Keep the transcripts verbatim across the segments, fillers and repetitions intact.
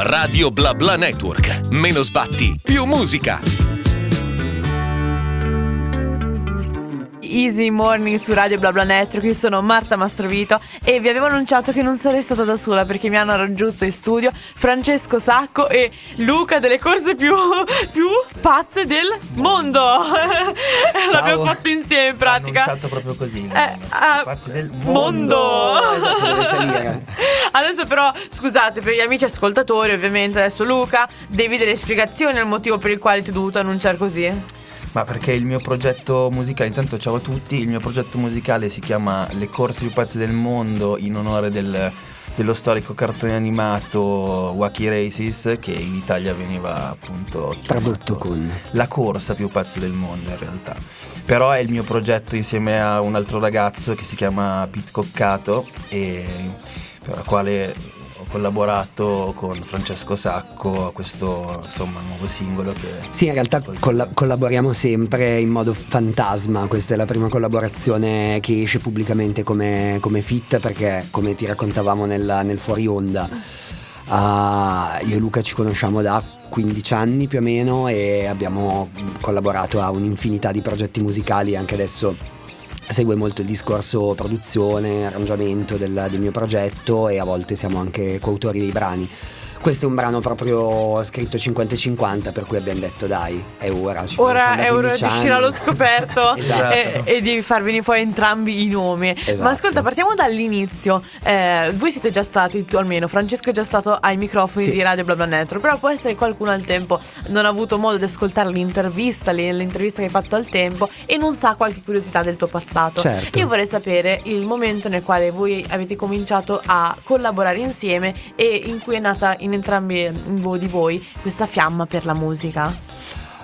Radio Bla Bla Network. Meno sbatti, più musica. Easy Morning su Radio Bla Bla Network. Io sono Marta Mastrovito e vi avevo annunciato che non sarei stata da sola, perché mi hanno raggiunto in studio Francesco Sacco e Luca Delle corse più, più pazze del mondo. L'abbiamo fatto insieme in pratica. Annunciato proprio così, eh, uh, pazze del mondo, mondo. Esatto, adesso però scusate per gli amici ascoltatori, ovviamente adesso Luca devi delle spiegazioni al motivo per il quale ti ho dovuto annunciare così. Ma perché il mio progetto musicale, intanto ciao a tutti, il mio progetto musicale si chiama Le corse più pazze del mondo, in onore del, dello storico cartone animato Wacky Races, che in Italia veniva appunto tradotto con La corsa più pazza del mondo in realtà. Però è il mio progetto insieme a un altro ragazzo che si chiama Pete Coccato, e per la quale collaborato con Francesco Sacco a questo, insomma, nuovo singolo che... Sì, in realtà colla- collaboriamo sempre in modo fantasma. Questa è la prima collaborazione che esce pubblicamente come, come feat, perché come ti raccontavamo nel, nel fuori onda, uh, io e Luca ci conosciamo da quindici anni più o meno e abbiamo collaborato a un'infinità di progetti musicali. Anche adesso segue molto il discorso produzione, arrangiamento del, del mio progetto, e a volte siamo anche coautori dei brani. Questo è un brano proprio scritto cinquanta e cinquanta, per cui abbiamo detto dai, è ora. Ora è ora di uscire allo scoperto. Esatto. e, e di farvi poi entrambi i nomi. Esatto. Ma ascolta, partiamo dall'inizio. Eh, voi siete già stati, tu almeno, Francesco è già stato ai microfoni sì. di Radio Bla Bla Network, però può essere che qualcuno al tempo non ha avuto modo di ascoltare l'intervista, l'intervista che hai fatto al tempo, e non sa qualche curiosità del tuo passato. Certo. Io vorrei sapere il momento nel quale voi avete cominciato a collaborare insieme e in cui è nata in entrambi di voi questa fiamma per la musica.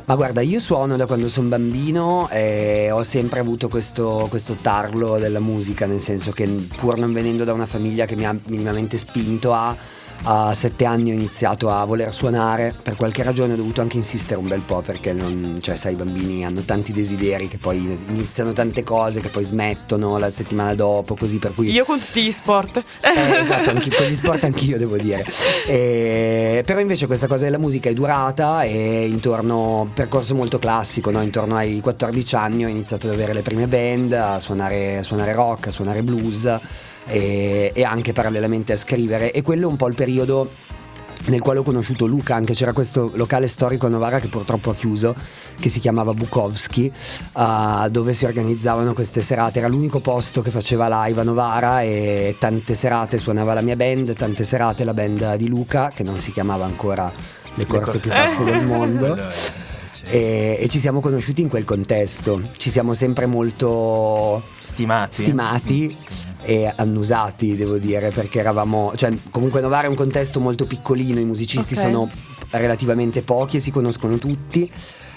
Ma guarda, io suono da quando sono bambino e ho sempre avuto questo, questo tarlo della musica, nel senso che pur non venendo da una famiglia che mi ha minimamente spinto, a, a sette anni ho iniziato a voler suonare. Per qualche ragione ho dovuto anche insistere un bel po', perché non, cioè sai, i bambini hanno tanti desideri che poi iniziano tante cose che poi smettono la settimana dopo, così, per cui io con tutti gli sport eh, esatto, anche con gli sport anch'io devo dire. E, però invece questa cosa della musica è durata, e intorno, percorso molto classico, no? Intorno ai quattordici anni ho iniziato ad avere le prime band, a suonare, a suonare rock, a suonare blues, e, e anche parallelamente a scrivere. E quello è un po' il periodo nel quale ho conosciuto Luca. Anche c'era questo locale storico a Novara, che purtroppo ha chiuso, che si chiamava Bukowski, uh, dove si organizzavano queste serate. Era l'unico posto che faceva live a Novara, e tante serate suonava la mia band, tante serate la band di Luca, che non si chiamava ancora Le corse più pazze del mondo. E, e ci siamo conosciuti in quel contesto, ci siamo sempre molto stimati, stimati e annusati, devo dire, perché eravamo, cioè comunque Novara è un contesto molto piccolino, i musicisti okay. sono relativamente pochi e si conoscono tutti,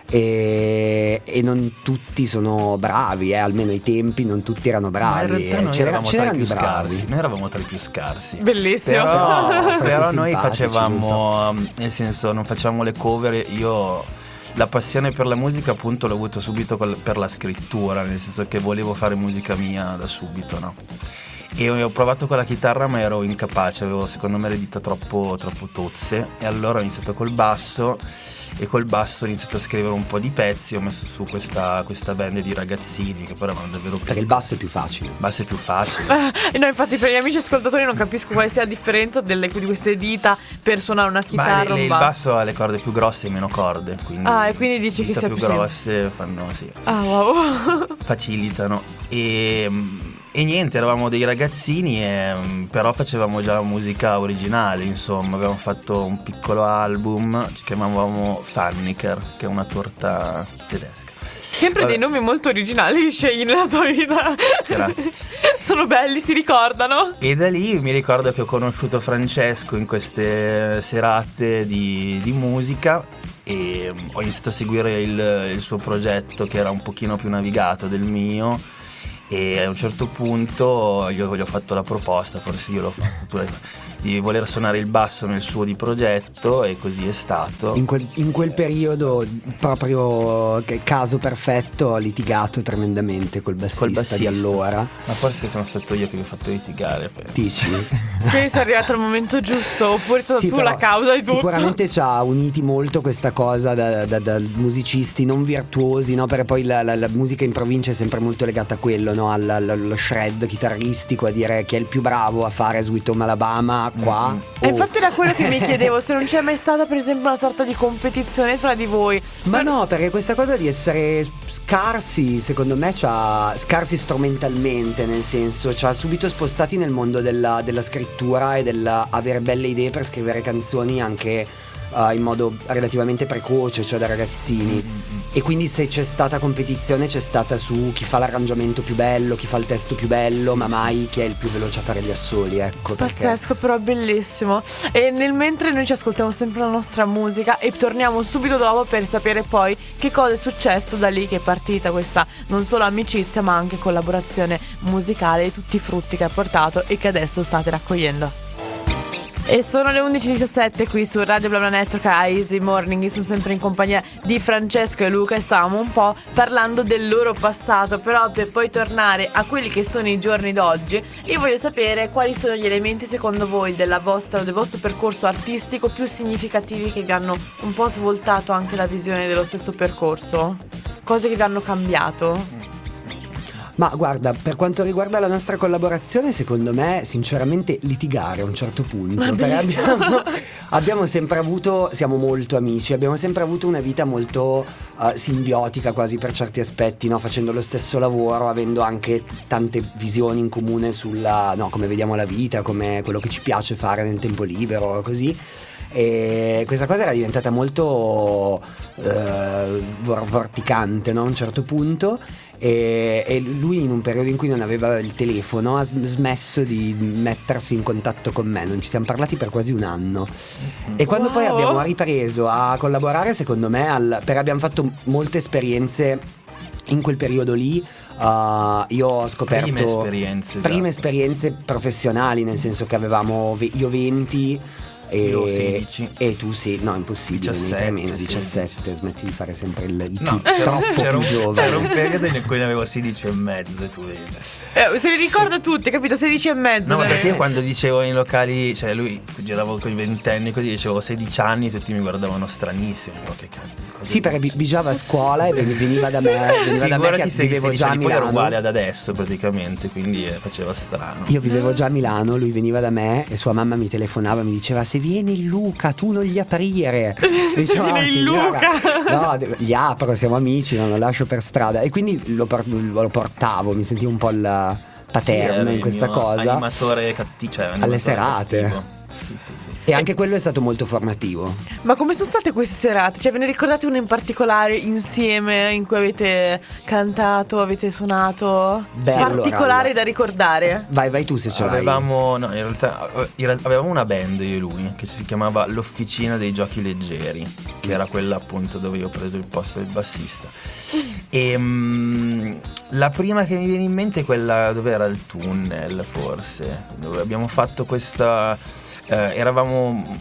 e, e non tutti sono bravi, eh, almeno ai tempi non tutti erano bravi, eh, c'era, c'erano i bravi scarsi. Noi eravamo tra i più scarsi, bellissimo, però, però, però noi facevamo, so. nel senso, non facevamo le cover. Io la passione per la musica appunto l'ho avuto subito col, per la scrittura, nel senso che volevo fare musica mia da subito, no? E ho provato con la chitarra, ma ero incapace, avevo secondo me le dita troppo, troppo tozze, e allora ho iniziato col basso, e col basso ho iniziato a scrivere un po' di pezzi. Ho messo su questa, questa band di ragazzini che poi erano davvero più... Perché il basso è più facile. Il basso è più facile. E no, infatti per gli amici ascoltatori non capisco quale sia la differenza delle, di queste dita per suonare una chitarra. Ma le, le, un basso. Il basso ha le corde più grosse e meno corde, quindi ah, e quindi dici che sia più, più grosse fanno sì. Ah, wow. Facilitano. E E niente, eravamo dei ragazzini, e, però facevamo già musica originale, insomma. Abbiamo fatto un piccolo album, ci chiamavamo Fannyknicker, che è una torta tedesca. Sempre Vabbè. Dei nomi molto originali che scegli nella tua vita. Grazie. Sono belli, si ricordano. E da lì mi ricordo che ho conosciuto Francesco in queste serate di, di musica, e ho iniziato a seguire il, il suo progetto, che era un pochino più navigato del mio. E a un certo punto io gli ho fatto la proposta, forse io l'ho fatto, tu l'hai fatto. di voler suonare il basso nel suo di progetto, e così è stato. In quel, in quel periodo proprio caso perfetto, ho litigato tremendamente col bassista, col bassista di allora. Ma forse sono stato io che mi ho fatto litigare. Dici? Quindi sei arrivato al momento giusto, oppure è stata sì, tu la causa di tutto? Sicuramente ci ha uniti molto questa cosa da, da, da musicisti non virtuosi, no? Perché poi la, la, la musica in provincia è sempre molto legata a quello, no? All, all, allo shred chitarristico, a dire chi è il più bravo a fare Sweet Home Alabama qua. Mm-hmm. oh. E infatti era quello che mi chiedevo, se non c'è mai stata per esempio una sorta di competizione fra di voi. Ma no, perché questa cosa di essere scarsi, secondo me c'ha, scarsi strumentalmente, nel senso, ci ha subito spostati nel mondo della, della scrittura e dell'avere belle idee per scrivere canzoni anche Uh, in modo relativamente precoce, cioè da ragazzini. Mm-hmm. E quindi se c'è stata competizione, c'è stata su chi fa l'arrangiamento più bello, chi fa il testo più bello, sì, ma mai sì. chi è il più veloce a fare gli assoli, ecco. Pazzesco, perché... però bellissimo. E nel mentre noi ci ascoltiamo sempre la nostra musica e torniamo subito dopo per sapere poi che cosa è successo da lì, che è partita questa non solo amicizia ma anche collaborazione musicale e tutti i frutti che ha portato e che adesso state raccogliendo. E sono le undici e diciassette qui su Radio Bla Bla Network a Easy Morning. Io sono sempre in compagnia di Francesco e Luca e stavamo un po' parlando del loro passato, però per poi tornare a quelli che sono i giorni d'oggi. Io voglio sapere quali sono gli elementi secondo voi della vostra, del vostro percorso artistico più significativi, che vi hanno un po' svoltato anche la visione dello stesso percorso, cose che vi hanno cambiato. Ma guarda, per quanto riguarda la nostra collaborazione, secondo me, sinceramente, litigare a un certo punto. Abbiamo, abbiamo sempre avuto, siamo molto amici, abbiamo sempre avuto una vita molto uh, simbiotica quasi per certi aspetti, no? Facendo lo stesso lavoro, avendo anche tante visioni in comune sulla, no, come vediamo la vita, come quello che ci piace fare nel tempo libero, così. E questa cosa era diventata molto eh, vorticante, no? A un certo punto, e, e lui, in un periodo in cui non aveva il telefono, ha smesso di mettersi in contatto con me. Non ci siamo parlati per quasi un anno. E quando wow. poi abbiamo ripreso a collaborare, secondo me, al, perché abbiamo fatto molte esperienze in quel periodo lì. Uh, io ho scoperto prime esperienze, prime esperienze professionali, nel senso che avevamo ve- io venti E, io sedici e tu sì, no, impossibile, diciassette, meno, diciassette, smetti di fare sempre il più, no, troppo più un, giovane. C'era un periodo in cui ne avevo sedici e mezzo e tu eh, se li ricorda tutti, capito? sedici e mezzo. No, ma perché io quando dicevo in locali, cioè lui giravo con i ventenni, così dicevo sedici anni, tutti mi guardavano stranissimo. Che sì, perché b- bigiava a scuola e veniva da me, veniva da me che vivevo già a Milano. Poi era uguale ad adesso praticamente, quindi eh, faceva strano. Io vivevo già a Milano, lui veniva da me e sua mamma mi telefonava e mi diceva: "Se viene il Luca, tu non gli aprire." Dicevo: "Oh, il Luca, no, gli apro, siamo amici, non lo lascio per strada." E quindi lo, por- lo portavo, mi sentivo un po' il paterno sì, in questa cosa. Animatore cattivo, cioè, animatore alle serate. Cattivo. Sì, sì, sì. E anche quello è stato molto formativo. Ma come sono state queste serate? Cioè, ve ne ricordate una in particolare insieme in cui avete cantato, avete suonato? Beh, particolari allora, allora. da ricordare? Vai, vai tu se ce avevamo, l'hai. No, in realtà avevamo una band io e lui che si chiamava L'Officina dei Giochi Leggeri, che era quella appunto dove io ho preso il posto del bassista. E mh, la prima che mi viene in mente è quella dove era il tunnel, forse, dove abbiamo fatto questa... Eh, eravamo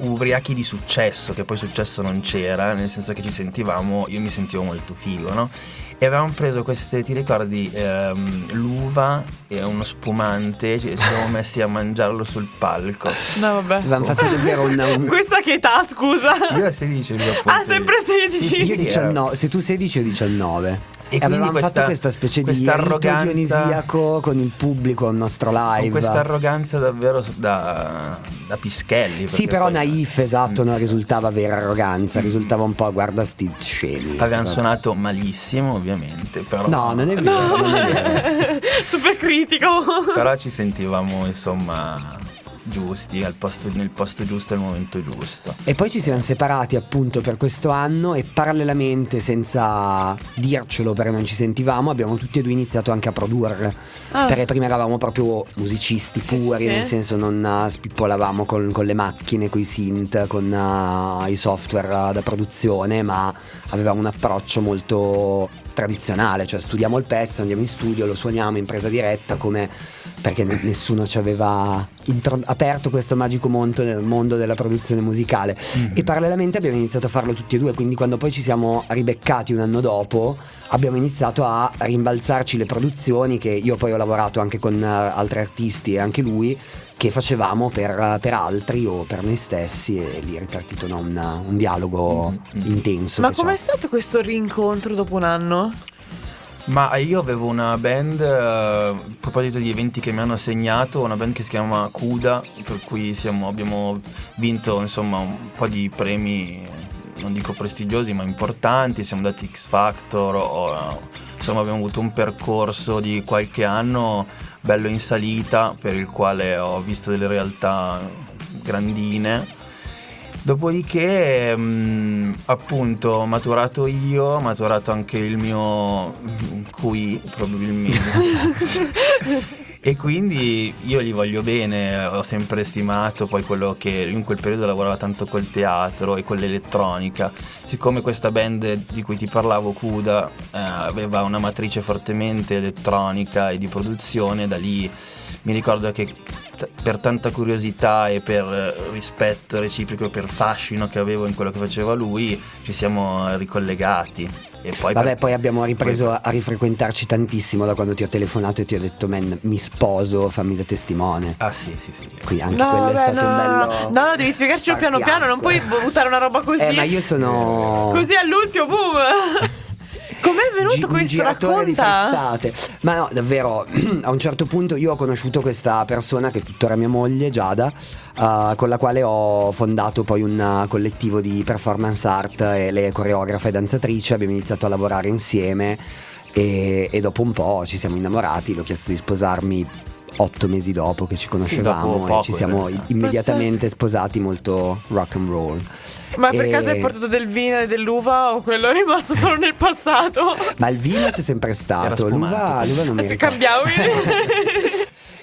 ubriachi di successo, che poi successo non c'era, nel senso che ci sentivamo, io mi sentivo molto figo, no? E avevamo preso queste, ti ricordi, ehm, l'uva e uno spumante, ci siamo messi a mangiarlo sul palco. No, vabbè. Avevamo fatto davvero una... un... Questa che età, scusa? Io a sedici. Ah, sempre sedici? Sì, io diciannove, se tu sedici o diciannove. E, e avevamo questa, fatto questa specie di rito dionisiaco con il pubblico al nostro live, con questa arroganza davvero da, da pischelli. Sì, però poi... naif, esatto, mm. non risultava vera arroganza, mm. risultava un po' a guarda sti scemi. Avevano esatto. suonato malissimo, ovviamente, però... No, non è vero, no. non è vero. Super critico. Però ci sentivamo, insomma... giusti, al posto, nel posto giusto al momento giusto. E poi ci siamo separati appunto per questo anno e parallelamente, senza dircelo perché non ci sentivamo, abbiamo tutti e due iniziato anche a produrre. Ah. Perché prima eravamo proprio musicisti sì, puri, sì. nel senso non spippolavamo con, con le macchine, con i synth, con uh, i software uh, da produzione, ma avevamo un approccio molto tradizionale, cioè studiamo il pezzo, andiamo in studio, lo suoniamo in presa diretta, come perché nessuno ci aveva intro- aperto questo magico mondo, mondo della produzione musicale, mm-hmm. e parallelamente abbiamo iniziato a farlo tutti e due, quindi quando poi ci siamo ribeccati un anno dopo abbiamo iniziato a rimbalzarci le produzioni, che io poi ho lavorato anche con altri artisti e anche lui, che facevamo per, per altri o per noi stessi, e lì è ripartito no, una, un dialogo mm-hmm. intenso. Ma com'è c'è. stato questo rincontro dopo un anno? Ma io avevo una band, a proposito di eventi che mi hanno segnato, una band che si chiama CUDA, per cui siamo, abbiamo vinto insomma un po' di premi, non dico prestigiosi ma importanti, siamo andati X Factor, o, insomma abbiamo avuto un percorso di qualche anno bello in salita, per il quale ho visto delle realtà grandine. Dopodiché mh, appunto maturato io, maturato anche il mio Q I probabilmente e quindi io li voglio bene, ho sempre stimato poi quello che in quel periodo lavorava tanto col teatro e con l'elettronica, siccome questa band di cui ti parlavo, CUDA, eh, aveva una matrice fortemente elettronica e di produzione, da lì mi ricordo che t- per tanta curiosità e per rispetto reciproco e per fascino che avevo in quello che faceva lui, ci siamo ricollegati. E poi Vabbè, per... poi abbiamo ripreso poi... a rifrequentarci tantissimo da quando ti ho telefonato e ti ho detto: "Man, mi sposo, fammi da testimone". Ah sì, sì, sì. Quindi anche no, quello vabbè, è stato no, un bello. No, no, devi spiegarci piano piano, non puoi buttare una roba così. Eh, ma io sono così all'ultimo, boom. Com'è venuto G- questo? Racconta. Ma no, davvero, a un certo punto io ho conosciuto questa persona che è tuttora mia moglie, Giada, uh, con la quale ho fondato poi un collettivo di performance art, e lei è coreografa e danzatrice, abbiamo iniziato a lavorare insieme e, e dopo un po' ci siamo innamorati, l'ho chiesto di sposarmi otto mesi dopo che ci conoscevamo, sì, poco, e ci siamo immediatamente sposati, molto rock and roll. Ma per e... caso hai portato del vino e dell'uva, o quello è rimasto solo nel passato? Ma il vino c'è sempre stato, l'uva, l'uva non mi ricordo. Cambiamo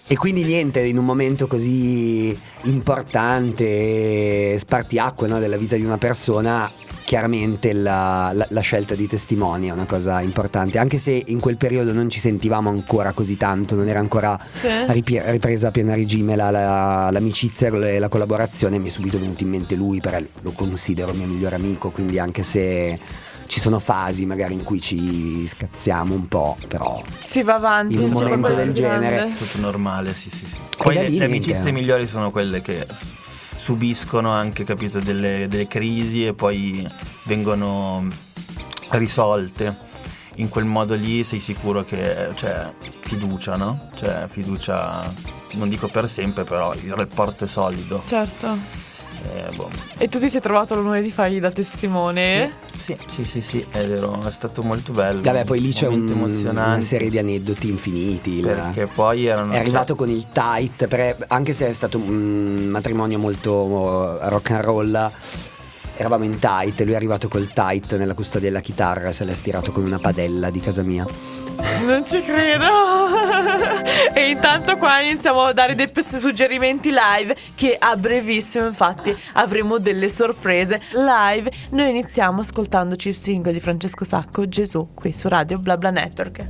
E quindi niente, in un momento così importante, spartiacque, no, della vita di una persona, chiaramente la, la, la scelta di testimoni è una cosa importante, anche se in quel periodo non ci sentivamo ancora così tanto, non era ancora sì. ripi- ripresa a piena regime la, la, l'amicizia e la collaborazione. Mi è subito venuto in mente lui, però lo considero mio migliore amico, quindi anche se ci sono fasi magari in cui ci scazziamo un po', però si va avanti in un cioè momento del genere tutto normale. Sì sì sì. Poi le, le amicizie migliori sono quelle che subiscono anche, capito, delle, delle crisi e poi vengono risolte in quel modo lì. Sei sicuro che c'è fiducia, no? C'è fiducia, non dico per sempre, però il rapporto è solido. Certo. Eh, boh. E tu ti sei trovato l'onore di fargli da testimone? Sì, sì, sì, sì, sì, è vero, è stato molto bello. Vabbè, poi lì c'è un, una serie di aneddoti infiniti. Perché la... poi erano... È arrivato con il tight, per... anche se è stato un matrimonio molto rock and roll, eravamo in tight, lui è arrivato col tight nella custodia della chitarra, se l'è stirato con una padella di casa mia. Non ci credo. E intanto qua iniziamo a dare dei suggerimenti live, che a brevissimo infatti avremo delle sorprese live. Noi iniziamo ascoltandoci il singolo di Francesco Sacco, Gesù, qui su Radio Bla Bla Network.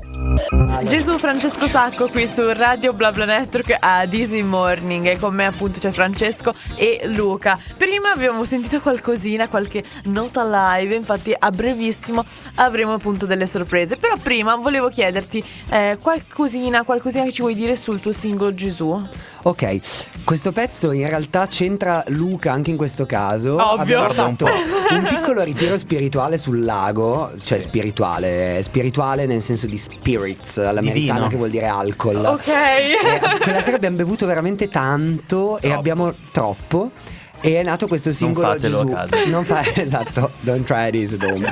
Gesù, Francesco Sacco, qui su Radio Bla Bla Network a Dizzy Morning, e con me appunto c'è Francesco e Luca. Prima abbiamo sentito qualcosina, qualche nota live, infatti a brevissimo avremo appunto delle sorprese. Però prima volevo chiederti eh, qualcosina, qualcosina che ci vuoi dire sul tuo singolo Gesù? Ok, questo pezzo in realtà c'entra Luca anche in questo caso. Ovvio. Abbiamo fatto un, un piccolo ritiro spirituale sul lago, cioè spirituale, spirituale nel senso di spirits all'americana, che vuol dire alcol. Ok. E quella sera abbiamo bevuto veramente tanto, troppo. E abbiamo troppo. E è nato questo singolo. Non Gesù. Non fa, esatto, don't try this at home.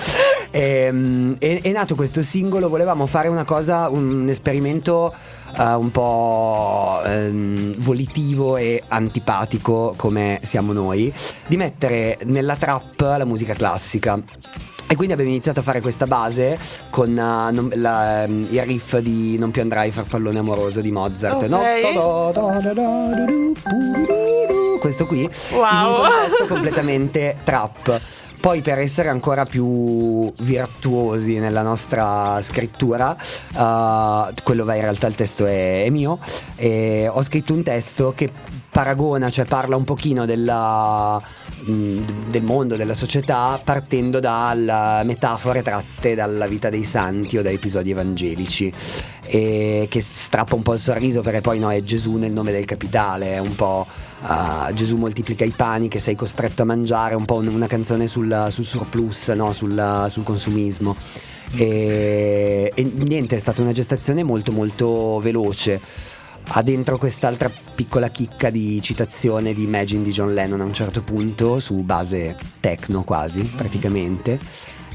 E, è, è nato questo singolo, volevamo fare una cosa, un, un esperimento uh, un po' um, volitivo e antipatico, come siamo noi, di mettere nella trap la musica classica. E quindi abbiamo iniziato a fare questa base con uh, non, la, um, il riff di Non più andrai farfallone amoroso di Mozart, okay. No? Questo qui, wow. In un contesto completamente trap. Poi, per essere ancora più virtuosi nella nostra scrittura, uh, quello va in realtà il testo è, è mio, e ho scritto un testo che paragona, cioè parla un pochino della, del mondo, della società, partendo da metafore tratte dalla vita dei santi o da episodi evangelici, e che strappa un po' il sorriso, perché poi no, è Gesù nel nome del capitale, è un po' uh, Gesù moltiplica i pani che sei costretto a mangiare, un po' una canzone sul, sul surplus, no? sul, sul consumismo. E, e niente, è stata una gestazione molto molto veloce. Ha dentro quest'altra piccola chicca di citazione di Imagine di John Lennon a un certo punto, su base techno quasi, praticamente.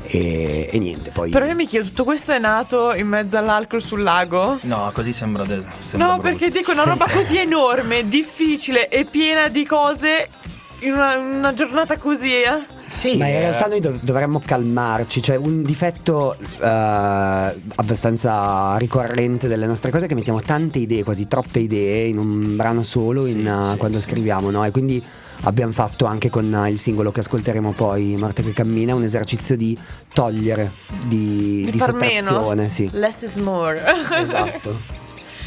E, e niente, poi. Però io mi chiedo, tutto questo è nato in mezzo all'alcol sul lago? No, così sembra. Del, sembra no, brutto. Perché dico una roba così enorme, difficile e piena di cose in una, una giornata così. Eh? Sì, ma in realtà noi dov- dovremmo calmarci. Cioè, un difetto uh, abbastanza ricorrente delle nostre cose è che mettiamo tante idee, quasi troppe idee in un brano solo, sì, in, uh, sì, quando sì. scriviamo, no? E quindi abbiamo fatto anche con uh, il singolo che ascolteremo poi, Morte che cammina, un esercizio di togliere, di, di, di sottrazione, meno. Sì. Less is more. Esatto.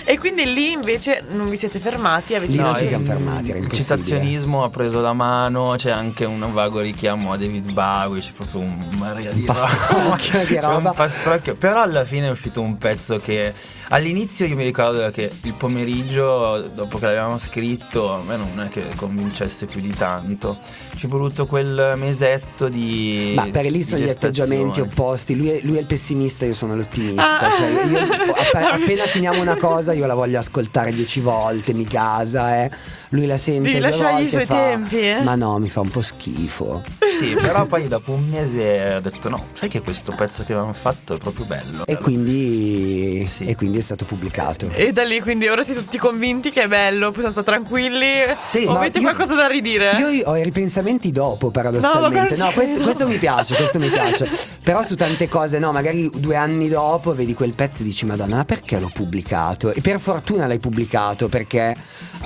E quindi lì invece non vi siete fermati? Avete... Lì non no, ci siamo fermati, era impossibile. Il citazionismo ha preso la mano, c'è anche un vago richiamo a David Bowie, c'è proprio un marea di roba. Di roba. Un pastrocchio. Però alla fine è uscito un pezzo che all'inizio io mi ricordo che il pomeriggio, dopo che l'avevamo scritto, a me non è che convincesse più di tanto. Ci è voluto quel mesetto di... Ma per lì sono gli atteggiamenti opposti. Lui è, lui è il pessimista, io sono l'ottimista. Ah. Cioè, io, app- appena finiamo una cosa io la voglio ascoltare dieci volte, mi casa, eh. Lui la sente Dì, due volte i suoi fa, tempi, eh? Ma no, mi fa un po' schifo. Sì, però poi dopo un mese ho detto no, sai che questo pezzo che avevamo fatto è proprio bello. E, bello. Quindi, sì. e quindi è stato pubblicato. E da lì, quindi ora siete tutti convinti che è bello, possiamo stare tranquilli, sì, o avete qualcosa da ridire? Io ho i ripensamenti dopo, paradossalmente. No, no questo, questo mi piace, questo mi piace. Però su tante cose no, magari due anni dopo vedi quel pezzo e dici madonna, ma perché l'ho pubblicato? E per fortuna l'hai pubblicato, perché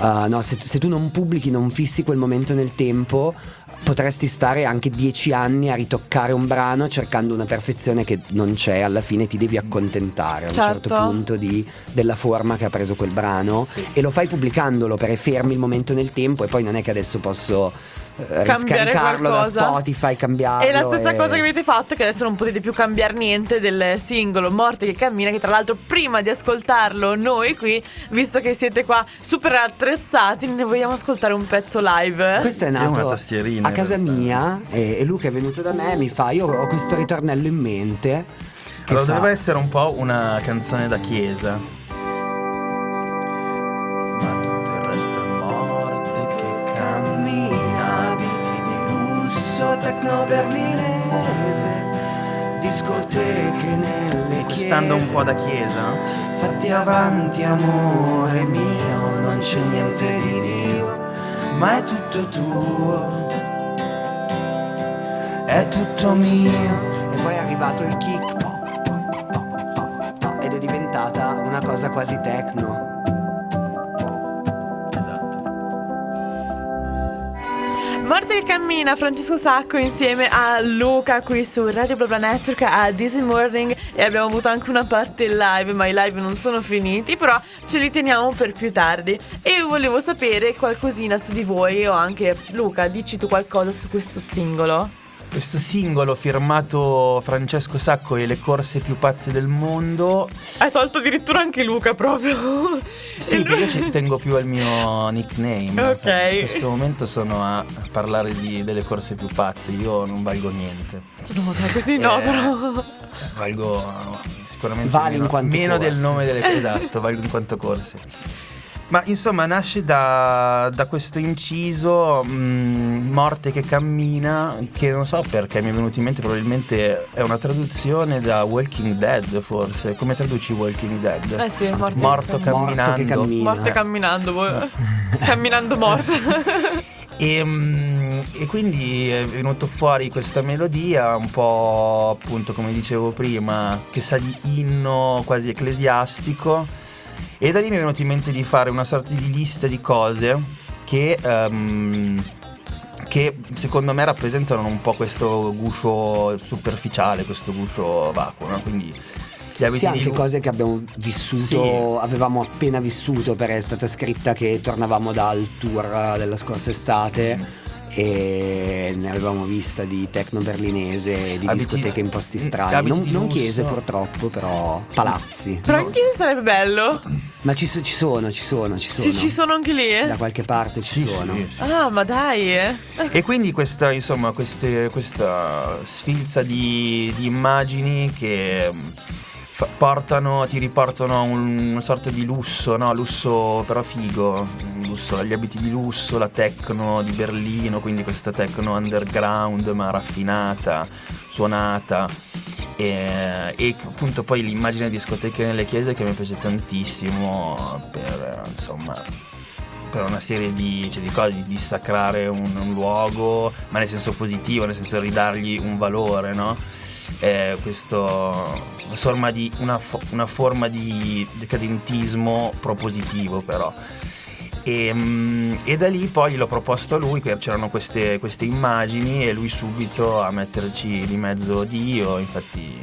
uh, no, se, se tu non pubblichi, non fissi quel momento nel tempo, potresti stare anche dieci anni a ritoccare un brano cercando una perfezione che non c'è. Alla fine ti devi accontentare, certo, a un certo punto di, della forma che ha preso quel brano, sì. E lo fai pubblicandolo, perché fermi il momento nel tempo e poi non è che adesso posso eh, riscaricarlo da Spotify, cambiarlo. E la stessa e... cosa che avete fatto, che adesso non potete più cambiare niente del singolo Morte che cammina, che tra l'altro prima di ascoltarlo noi qui, visto che siete qua super attrezzati, ne vogliamo ascoltare un pezzo live. Questo è nato... È una tastierina. Casa mia, e Luca è venuto da me e mi fa: io ho questo ritornello in mente. Allora fa... doveva essere un po' una canzone da chiesa. Ma tutto il resto è morte che cammina. Abiti di lusso, tecno berlinese, discoteche nelle chiese. Stando un po' da chiesa. Fatti avanti amore mio, non c'è niente di Dio, ma è tutto tuo, è tutto mio. E poi è arrivato il kick ed è diventata una cosa quasi techno. Esatto. Morte che cammina, Francesco Sacco insieme a Luca qui su Radio Bla Bla Network a This Morning. E abbiamo avuto anche una parte live, ma i live non sono finiti, però ce li teniamo per più tardi. E io volevo sapere qualcosina su di voi, o anche Luca, dici tu qualcosa su questo singolo. Questo singolo firmato Francesco Sacco e le corse più pazze del mondo. Hai tolto addirittura anche Luca proprio. Sì, lui... io ci tengo più al mio nickname. Ok. In questo momento sono a parlare di, delle corse più pazze. Io non valgo niente. No, così no, eh, però valgo sicuramente vale meno, in quanto meno corse. Del nome delle corse. Esatto, valgo in quanto corse. Ma insomma nasce da, da questo inciso mh, Morte che cammina, che non so perché mi è venuto in mente, probabilmente è una traduzione da Walking Dead forse. Come traduci Walking Dead? Eh sì, morto, morto, che morto camminando. Che cammina. Morte camminando, camminando morto. E, e quindi è venuto fuori questa melodia un po' appunto come dicevo prima, che sa di inno quasi ecclesiastico. E da lì mi è venuto in mente di fare una sorta di lista di cose che, um, che secondo me rappresentano un po' questo guscio superficiale, questo guscio vacuo, no? Quindi sì, anche cose che abbiamo vissuto, sì. avevamo appena vissuto, perché è stata scritta che tornavamo dal tour della scorsa estate mm. e ne avevamo vista di techno berlinese, di abiti, discoteche in posti strani, non, non chiese purtroppo, però palazzi. Però anche sarebbe bello. Ma ci, ci sono, ci sono, ci sono. Sì, ci sono anche lì? Da qualche parte ci sì, sono. Sì, sì. Ah, ma dai! Eh. E quindi questa, insomma, queste, questa sfilza di, di immagini che fa, portano, ti riportano a un, una sorta di lusso, no? Lusso però figo, lusso, gli abiti di lusso, la techno di Berlino, quindi questa techno underground ma raffinata, suonata. E, e appunto poi l'immagine discoteche nelle chiese che mi piace tantissimo per, insomma, per una serie di, cioè, di cose, di dissacrare un, un luogo, ma nel senso positivo, nel senso ridargli un valore, no? Eh, questo forma di, una, una forma di decadentismo propositivo però. E, e da lì poi l'ho proposto a lui, c'erano queste, queste immagini e lui subito a metterci di mezzo Dio, infatti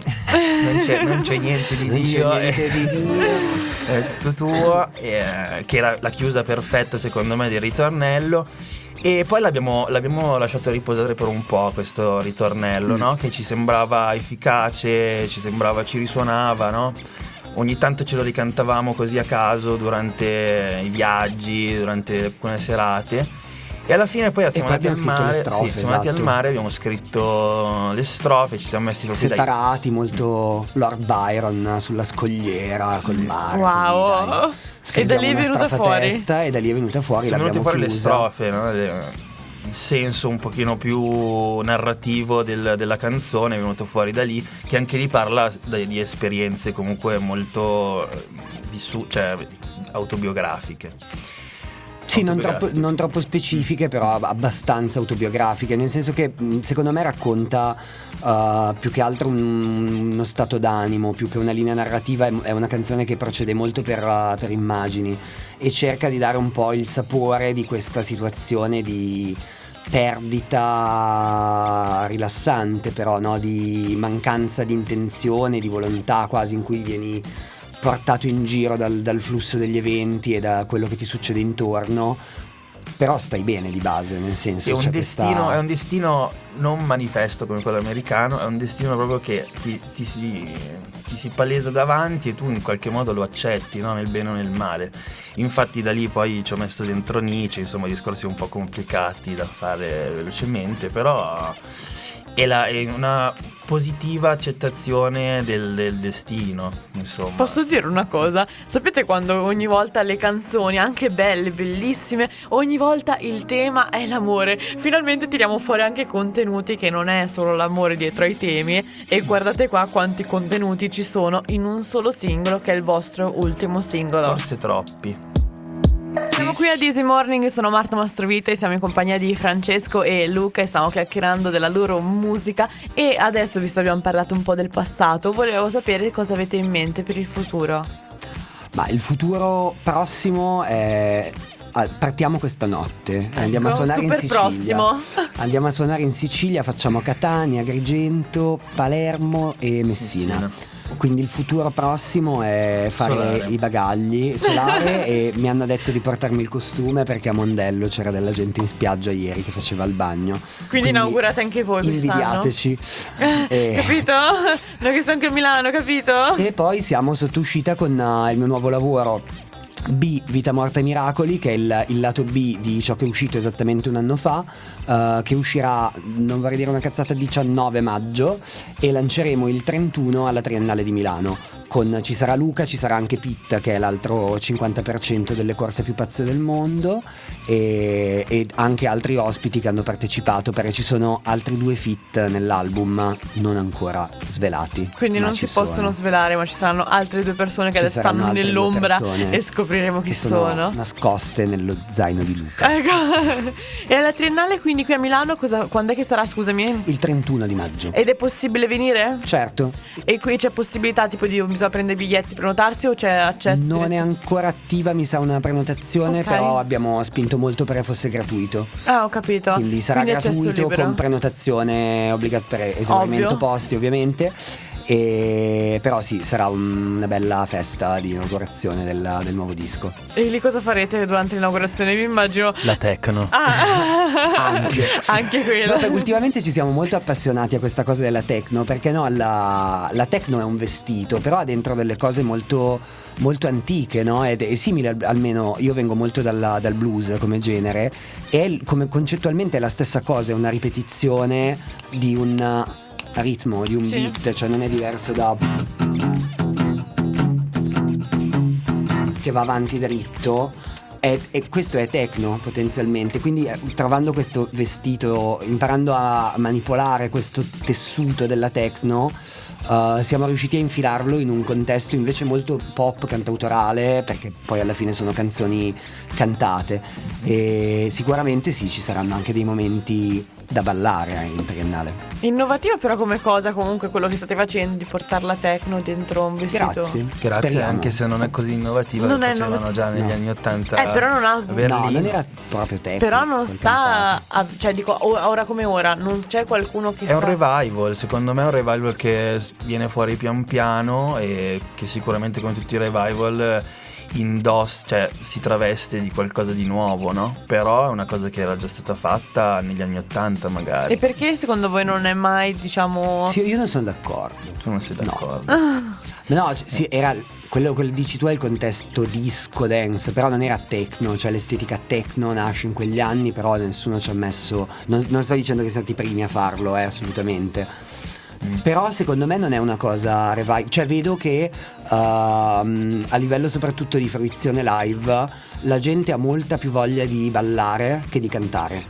non c'è, non c'è niente di non Dio, c'è niente è, di Dio. È tutto tuo, e, che era la chiusa perfetta secondo me del ritornello. E poi l'abbiamo, l'abbiamo lasciato riposare per un po' questo ritornello, mm. no? Che ci sembrava efficace, ci sembrava, ci risuonava, no? Ogni tanto ce lo ricantavamo così a caso durante i viaggi, durante alcune serate. E alla fine poi siamo andati al mare, strofe, sì, siamo esatto. andati al mare, abbiamo scritto le strofe, ci siamo messi proprio separati, dai... molto Lord Byron sulla scogliera sì. col mare. Wow! Così, e da lì è venuta fuori. Testa, e da lì è venuta fuori. Sono venute fuori chiusa. Le strofe, no? Le... il senso un pochino più narrativo del, della canzone è venuto fuori da lì, che anche lì parla di esperienze comunque molto vissu- cioè autobiografiche. Sì, non troppo, non troppo specifiche, però abbastanza autobiografiche, nel senso che secondo me racconta uh, più che altro un, uno stato d'animo, più che una linea narrativa. È una canzone che procede molto per, uh, per immagini e cerca di dare un po' il sapore di questa situazione di perdita rilassante, però, no? Di mancanza di intenzione, di volontà quasi, in cui vieni portato in giro dal, dal flusso degli eventi e da quello che ti succede intorno, però stai bene di base, nel senso è un, cioè destino, questa... è un destino non manifesto come quello americano, è un destino proprio che ti, ti, si, ti si palesa davanti e tu in qualche modo lo accetti, no? Nel bene o nel male. Infatti da lì poi ci ho messo dentro Nietzsche, insomma discorsi un po' complicati da fare velocemente, però è, la, è una... positiva accettazione del, del destino, insomma. Posso dire una cosa? Sapete quando ogni volta le canzoni, anche belle, bellissime, ogni volta il tema è l'amore? Finalmente tiriamo fuori anche contenuti che non è solo l'amore dietro ai temi. E guardate qua quanti contenuti ci sono in un solo singolo, che è il vostro ultimo singolo. Forse troppi. Siamo qui a Dizzy Morning, io sono Marta Mastrovito e siamo in compagnia di Francesco e Luca e stiamo chiacchierando della loro musica. E adesso, visto che abbiamo parlato un po' del passato, volevo sapere cosa avete in mente per il futuro. Ma il futuro prossimo è... partiamo questa notte, andiamo ecco, a suonare in Sicilia. Prossimo. Andiamo a suonare in Sicilia, facciamo Catania, Agrigento, Palermo e Messina. Messina. Quindi il futuro prossimo è fare solare. I bagagli solare e mi hanno detto di portarmi il costume, perché a Mondello c'era della gente in spiaggia ieri che faceva il bagno. Quindi, Quindi inaugurate anche voi, invidiateci. E... capito? Noi che sono anche a Milano, capito? E poi siamo sottouscita con uh, il mio nuovo lavoro B, Vita, Morte e Miracoli, che è il, il lato B di ciò che è uscito esattamente un anno fa, uh, che uscirà, non vorrei dire una cazzata, diciannove maggio, e lanceremo il trentuno alla Triennale di Milano. Con, ci sarà Luca, ci sarà anche Pete, che è l'altro cinquanta per cento delle corse più pazze del mondo, e, e anche altri ospiti che hanno partecipato, perché ci sono altri due feat nell'album non ancora svelati. Quindi non si sono. Possono svelare, ma ci saranno altre due persone che ci adesso stanno nell'ombra e scopriremo chi sono, sono nascoste nello zaino di Luca. Ecco. E alla Triennale, quindi qui a Milano, cosa, quando è che sarà, scusami? Il trentuno di maggio. Ed è possibile venire? Certo. E qui c'è possibilità tipo di bisogna prendere biglietti, prenotarsi, o c'è accesso? Non diretto? È ancora attiva, mi sa, una prenotazione, okay. Però abbiamo spinto molto perché fosse gratuito. Ah, ho capito. Quindi sarà quindi gratuito con prenotazione obbligatoria per esaurimento posti, ovviamente. E però sì, sarà un, una bella festa di inaugurazione della, del nuovo disco. E lì cosa farete durante l'inaugurazione? Vi immagino la techno. Ah, anche anche quella. No, ultimamente ci siamo molto appassionati a questa cosa della techno, perché no, la, la techno è un vestito, però ha dentro delle cose molto molto antiche, no? Ed è simile, almeno io vengo molto dalla, dal blues come genere, e come concettualmente è la stessa cosa, è una ripetizione di un ritmo, di un sì. beat, cioè non è diverso da che va avanti dritto, e, e questo è techno potenzialmente. Quindi trovando questo vestito, imparando a manipolare questo tessuto della techno, Uh, siamo riusciti a infilarlo in un contesto invece molto pop, cantautorale, perché poi alla fine sono canzoni cantate. E sicuramente sì, ci saranno anche dei momenti da ballare in Triennale. Innovativa però come cosa, comunque, quello che state facendo di portare la techno dentro un vestito. Grazie, grazie. Speriamo. Anche se non è così innovativa, non lo facevano innovativa. già negli no. anni ottanta eh, però non ha... Berlino. No, non era proprio techno. Però non sta a, cioè dico, ora come ora non c'è qualcuno che è sta... un revival, secondo me è un revival che viene fuori pian piano e che sicuramente, come tutti i revival, indossa, cioè si traveste di qualcosa di nuovo, no? Però è una cosa che era già stata fatta negli anni ottanta magari. E perché secondo voi non è mai, diciamo... Sì, io non sono d'accordo. Tu non sei d'accordo? No, no, cioè, sì, era... Quello che dici tu è il contesto disco dance, però non era techno, cioè l'estetica techno nasce in quegli anni, però nessuno ci ha messo... Non, non sto dicendo che siete i primi a farlo, eh, assolutamente. Però secondo me non è una cosa revival, cioè vedo che uh, a livello soprattutto di fruizione live la gente ha molta più voglia di ballare che di cantare,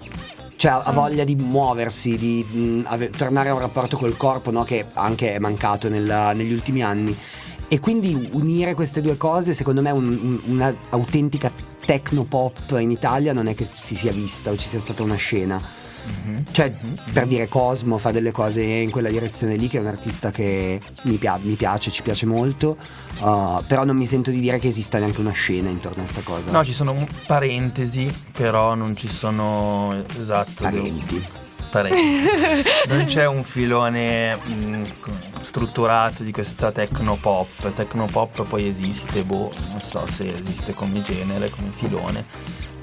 cioè sì. ha voglia di muoversi, di mh, ave- tornare a un rapporto col corpo, no? Che anche è mancato nella, negli ultimi anni, e quindi unire queste due cose secondo me è un, un'autentica techno pop in Italia non è che si sia vista o ci sia stata una scena. Mm-hmm. Cioè, mm-hmm. per dire, Cosmo fa delle cose in quella direzione lì, che è un artista che mi, pia- mi piace, ci piace molto, uh, però non mi sento di dire che esista neanche una scena intorno a questa cosa. No, ci sono parentesi, però non ci sono esatto parenti. Devo... Non c'è un filone mh, strutturato di questa technopop. Technopop poi esiste, boh, non so se esiste come genere, come filone.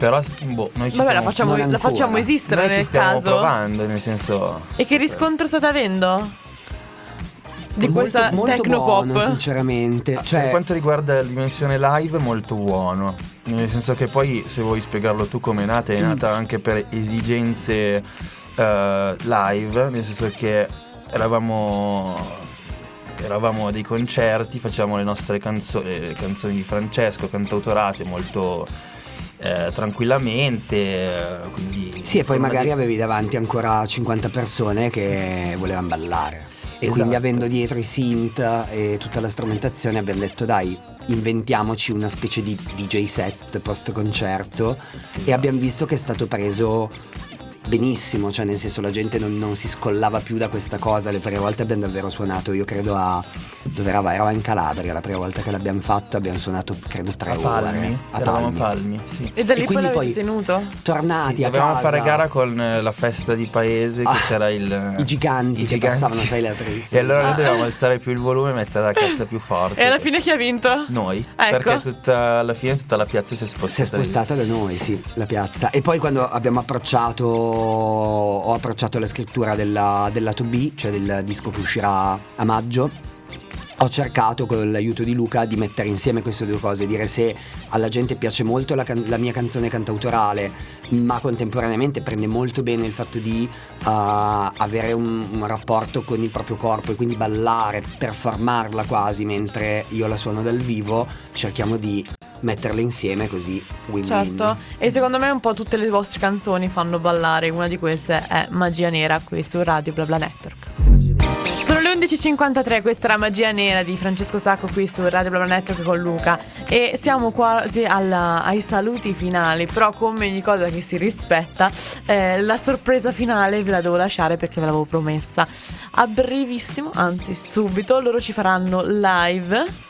Però boh, noi ci Vabbè, stiamo, la, facciamo, la facciamo esistere noi nel caso. Ci stiamo caso. provando, nel senso. E che riscontro state avendo di molto, questa technopop? Sinceramente, cioè... Per quanto riguarda la dimensione live, molto buono. Nel senso che poi, se vuoi spiegarlo tu come è nata, è nata anche per esigenze Uh, live, nel senso che eravamo eravamo a dei concerti, facevamo le nostre canzoni, le canzoni di Francesco, cantautorate molto eh, tranquillamente, quindi sì, e poi magari di... avevi davanti ancora cinquanta persone che volevano ballare, e esatto. quindi avendo dietro i synth e tutta la strumentazione abbiamo detto dai, inventiamoci una specie di D J set post concerto, esatto. e abbiamo visto che è stato preso benissimo, cioè nel senso la gente non, non si scollava più da questa cosa. Le prime volte abbiamo davvero suonato, io credo a dove eravamo, eravamo in Calabria, la prima volta che l'abbiamo fatto abbiamo suonato credo tre a Palmi, ore a Palmi. Palmi sì. E da lì e poi l'avete tenuto? Tornati sì, a dovevamo casa. fare gara con la festa di paese, che ah, c'era il i giganti i che giganti. passavano, sai, la trizia. E allora ah. noi dovevamo alzare più il volume e mettere la cassa più forte. E alla fine chi ha vinto? Noi, ecco. Perché tutta, alla fine tutta la piazza si è spostata. Si è spostata da noi, sì, la piazza. E poi quando abbiamo approcciato ho approcciato la scrittura della, della due B, cioè del disco che uscirà a maggio, ho cercato con l'aiuto di Luca di mettere insieme queste due cose, dire se alla gente piace molto la, can- la mia canzone cantautorale, ma contemporaneamente prende molto bene il fatto di uh, avere un, un rapporto con il proprio corpo e quindi ballare, performarla quasi mentre io la suono dal vivo, cerchiamo di metterle insieme così win-win. Certo, e secondo me un po' tutte le vostre canzoni fanno ballare, una di queste è Magia Nera qui su Radio Bla Bla Network. Sono le undici e cinquantatré, questa era Magia Nera di Francesco Sacco qui su Radio Bla Bla Network con Luca, e siamo quasi alla, ai saluti finali, però come ogni cosa che si rispetta eh, la sorpresa finale ve la devo lasciare perché ve l'avevo promessa. A brevissimo, anzi subito, loro ci faranno live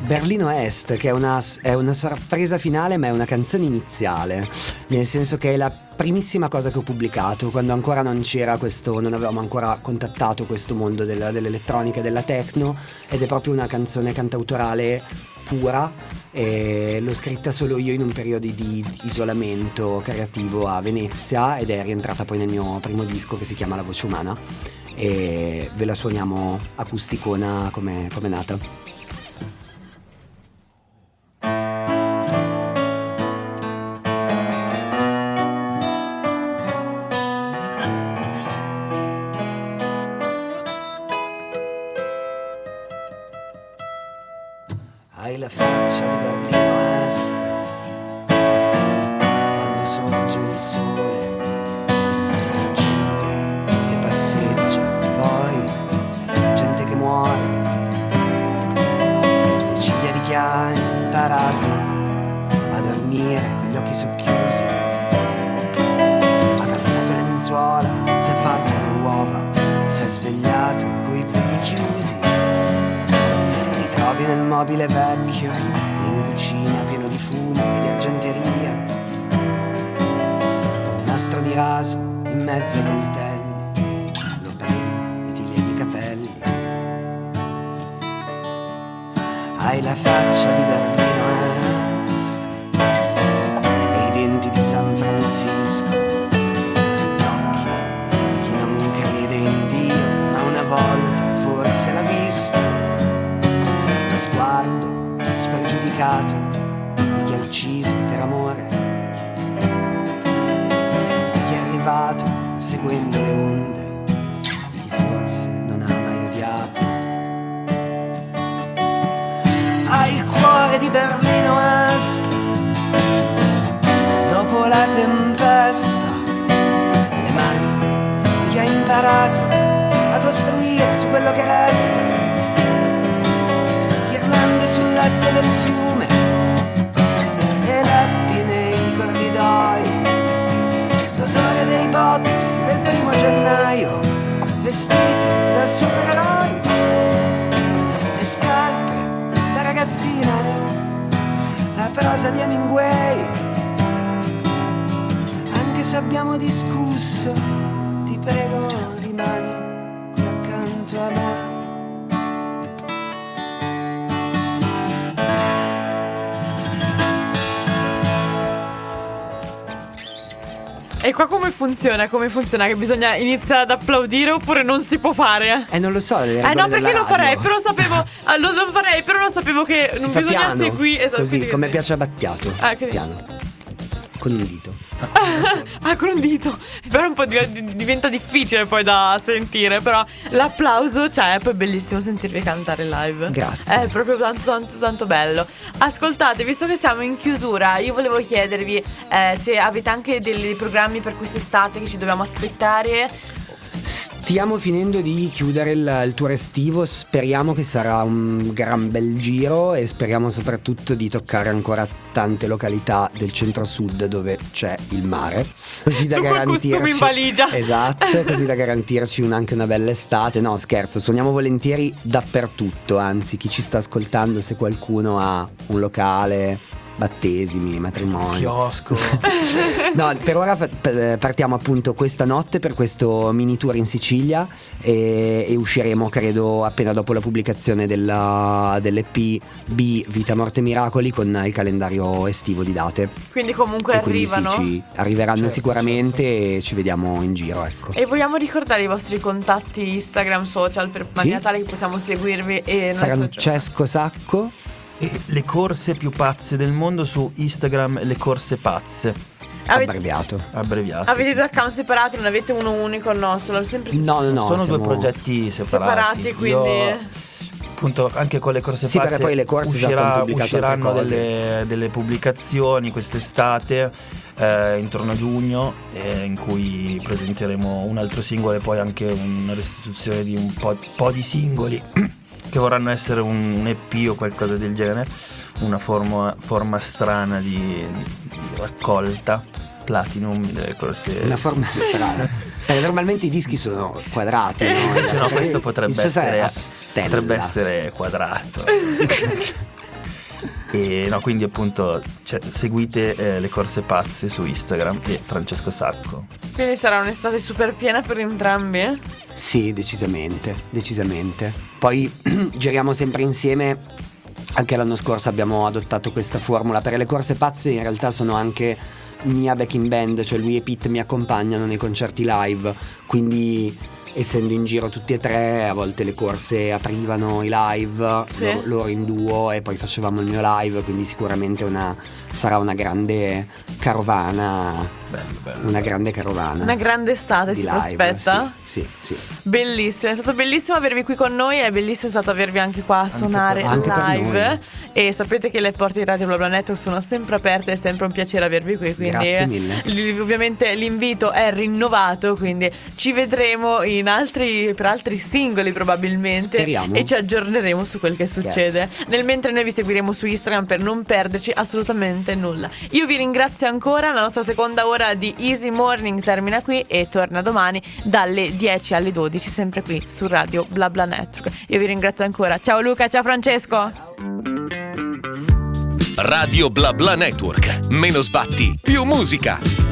Berlino Est, che è una, è una sorpresa finale, ma è una canzone iniziale, nel senso che è la primissima cosa che ho pubblicato, quando ancora non c'era questo, non avevamo ancora contattato questo mondo della, dell'elettronica e della techno, ed è proprio una canzone cantautorale pura, e l'ho scritta solo io in un periodo di isolamento creativo a Venezia, ed è rientrata poi nel mio primo disco che si chiama La Voce Umana, e ve la suoniamo acusticona come è nata. Di Hemingway, anche se abbiamo discusso, ti prego rimani qui accanto a me. E qua come funziona? Come funziona? Che bisogna iniziare ad applaudire oppure non si può fare? Eh non lo so. Le eh no, perché lo farei, però sapevo. Lo, lo farei, però lo sapevo che si non bisogna piano, seguire. Esatto, così come che... piace a Battiato. Ah, okay. Piano. Con un dito. Ah, con un dito. Però un po' diventa difficile poi da sentire. Però l'applauso c'è, poi è bellissimo sentirvi cantare live. Grazie. È proprio tanto tanto tanto bello. Ascoltate, visto che siamo in chiusura, io volevo chiedervi eh, se avete anche dei programmi per quest'estate che ci dobbiamo aspettare. Stiamo finendo di chiudere il, il tour estivo, speriamo che sarà un gran bel giro e speriamo soprattutto di toccare ancora tante località del centro-sud dove c'è il mare, così da garantirci in valigia. Esatto, così da garantirci un, anche una bella estate. No, scherzo, suoniamo volentieri dappertutto, anzi chi ci sta ascoltando, se qualcuno ha un locale, battesimi, matrimoni, chiosco. No, per ora partiamo appunto questa notte per questo mini tour in Sicilia e, e usciremo credo appena dopo la pubblicazione della, dell'E P B Vita, Morte e Miracoli con il calendario estivo di date. Quindi comunque e arrivano. Quindi sì, ci arriveranno certo, sicuramente certo. E ci vediamo in giro, ecco. E vogliamo ricordare i vostri contatti Instagram, social per sì? Natale che possiamo seguirvi e Francesco Sacco. E le corse più pazze del mondo su Instagram, le corse pazze. Avete... abbreviato. Abbreviato. Avete sì. Due account separati, non avete uno unico, no? Sono sempre no, no, no. Sono due progetti separati. Separati, quindi. Io, appunto, anche con le corse sì, pazze. Sì, perché poi le corse uscirà, usciranno delle, delle pubblicazioni quest'estate, eh, intorno a giugno, eh, in cui presenteremo un altro singolo e poi anche una restituzione di un po', po' di singoli. Che vorranno essere un E P o qualcosa del genere, una forma, forma strana di, di raccolta platinum delle corse. Una forma strana. Perché normalmente i dischi sono quadrati, no? No, questo potrebbe essere, potrebbe essere quadrato. E no, quindi appunto, cioè, seguite eh, Le Corse Pazze su Instagram e Francesco Sacco. Quindi sarà un'estate super piena per entrambi, eh? Sì, decisamente, decisamente. Poi giriamo sempre insieme. Anche l'anno scorso abbiamo adottato questa formula. Per Le Corse Pazze in realtà sono anche mia backing band, cioè lui e Pete mi accompagnano nei concerti live, quindi essendo in giro tutti e tre, a volte le corse aprivano i live, sì, loro, loro in duo, e poi facevamo il mio live, quindi sicuramente una, sarà una grande carovana, bello, bello, una grande carovana, una grande estate si live prospetta. Sì, sì, sì. Bellissimo, è stato bellissimo avervi qui con noi, è bellissimo è stato avervi anche qua a anche suonare per, live, e sapete che le porte di Radio Bla Bla Network sono sempre aperte, è sempre un piacere avervi qui, quindi grazie mille. L- ovviamente l'invito è rinnovato, quindi ci vedremo in altri, per altri singoli probabilmente. Speriamo. E ci aggiorneremo su quel che succede, yes. Nel mentre noi vi seguiremo su Instagram per non perderci assolutamente nulla. Io vi ringrazio ancora, la nostra seconda ora di Easy Morning termina qui e torna domani dalle dieci alle dodici sempre qui su Radio Bla Bla Network. Io vi ringrazio ancora, ciao Luca, ciao Francesco. Radio Bla Bla Network, meno sbatti, più musica.